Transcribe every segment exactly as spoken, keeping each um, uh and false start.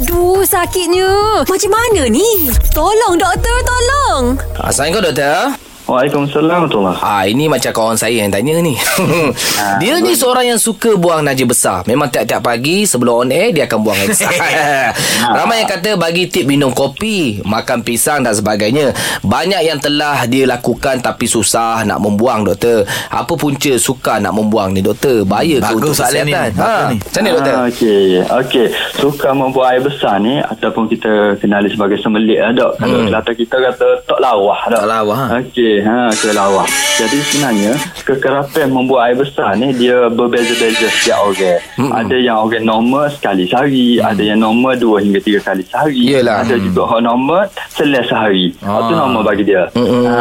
Aduh, sakitnya. Macam mana ni? Tolong, doktor, tolong. Assalamualaikum, doktor. Waalaikumsalam. Ah, ini macam kawan saya yang tanya ni. Dia ni seorang yang suka buang naja besar. Memang tiap-tiap pagi sebelum on air dia akan buang air besar. Ramai yang kata bagi tip minum kopi, makan pisang dan sebagainya. Banyak yang telah dia lakukan tapi susah nak membuang, doktor. Apa punca sukar nak membuang ni, doktor? Bahaya ke untuk kesihatan? Ha, macam ni, doktor? Okey. Okey. Sukar membuang air besar ni ataupun kita kenali sebagai semelik lah, dok. Kalau hmm. Kelata kita kata tok lawah, dok. Tok lawah. Okey. Ha, kelawar. Jadi sebenarnya kekerapan membuat air besar ni dia berbeza-beza setiap orang. Mm-hmm. Ada yang orang normal sekali sehari, mm. ada yang normal dua hingga tiga kali sehari. Yelah. Ada juga orang normal selai sehari. Ah. Itu normal bagi dia. Mm-hmm. Ha,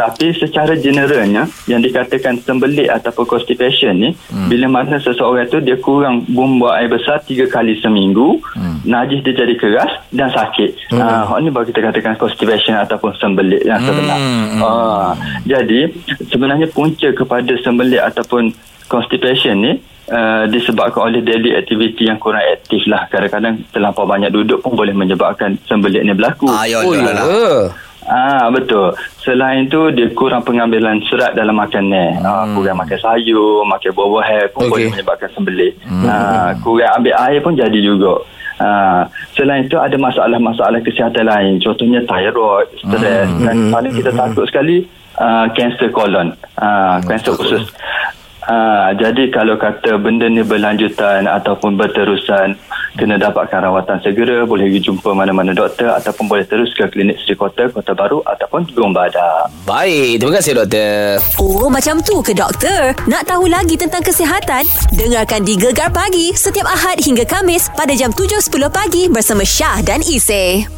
tapi secara generalnya yang dikatakan sembelit ataupun constipation ni mm. bila mana seseorang tu dia kurang membuat air besar tiga kali seminggu, mm. najis dia jadi keras dan sakit. Mm. Ha, ni baru kita katakan constipation ataupun sembelit yang sebenar. Mm. Ha, jadi sebenarnya punca kepada sembelit ataupun constipation ni Uh, disebabkan oleh daily activity yang kurang aktif lah. Kadang-kadang terlampau banyak duduk pun boleh menyebabkan sembelit ni berlaku. Ayolah. Oh, lah. Ah, betul. Selain tu dia kurang pengambilan serat dalam makanan. Hmm. Ah, kurang makan sayur, makan buah-buahan pun okay. boleh menyebabkan sembelit. Hmm. Ah, kurang ambil air pun jadi juga. Ha, selain itu ada masalah-masalah kesihatan lain, contohnya thyroid, stres, hmm, dan paling hmm, kita hmm. takut sekali uh, kanser kolon, uh, hmm, kanser usus. uh, Jadi kalau kata benda ni berlanjutan ataupun berterusan, kena dapatkan rawatan segera. Boleh jumpa mana-mana doktor ataupun boleh terus ke klinik Seri Kota, Kota Baru ataupun Gomba Adang. Baik, terima kasih, doktor. Oh, macam tu ke, doktor? Nak tahu lagi tentang kesihatan? Dengarkan di Gegar Pagi setiap Ahad hingga Kamis pada jam tujuh sepuluh pagi bersama Syah dan Ise.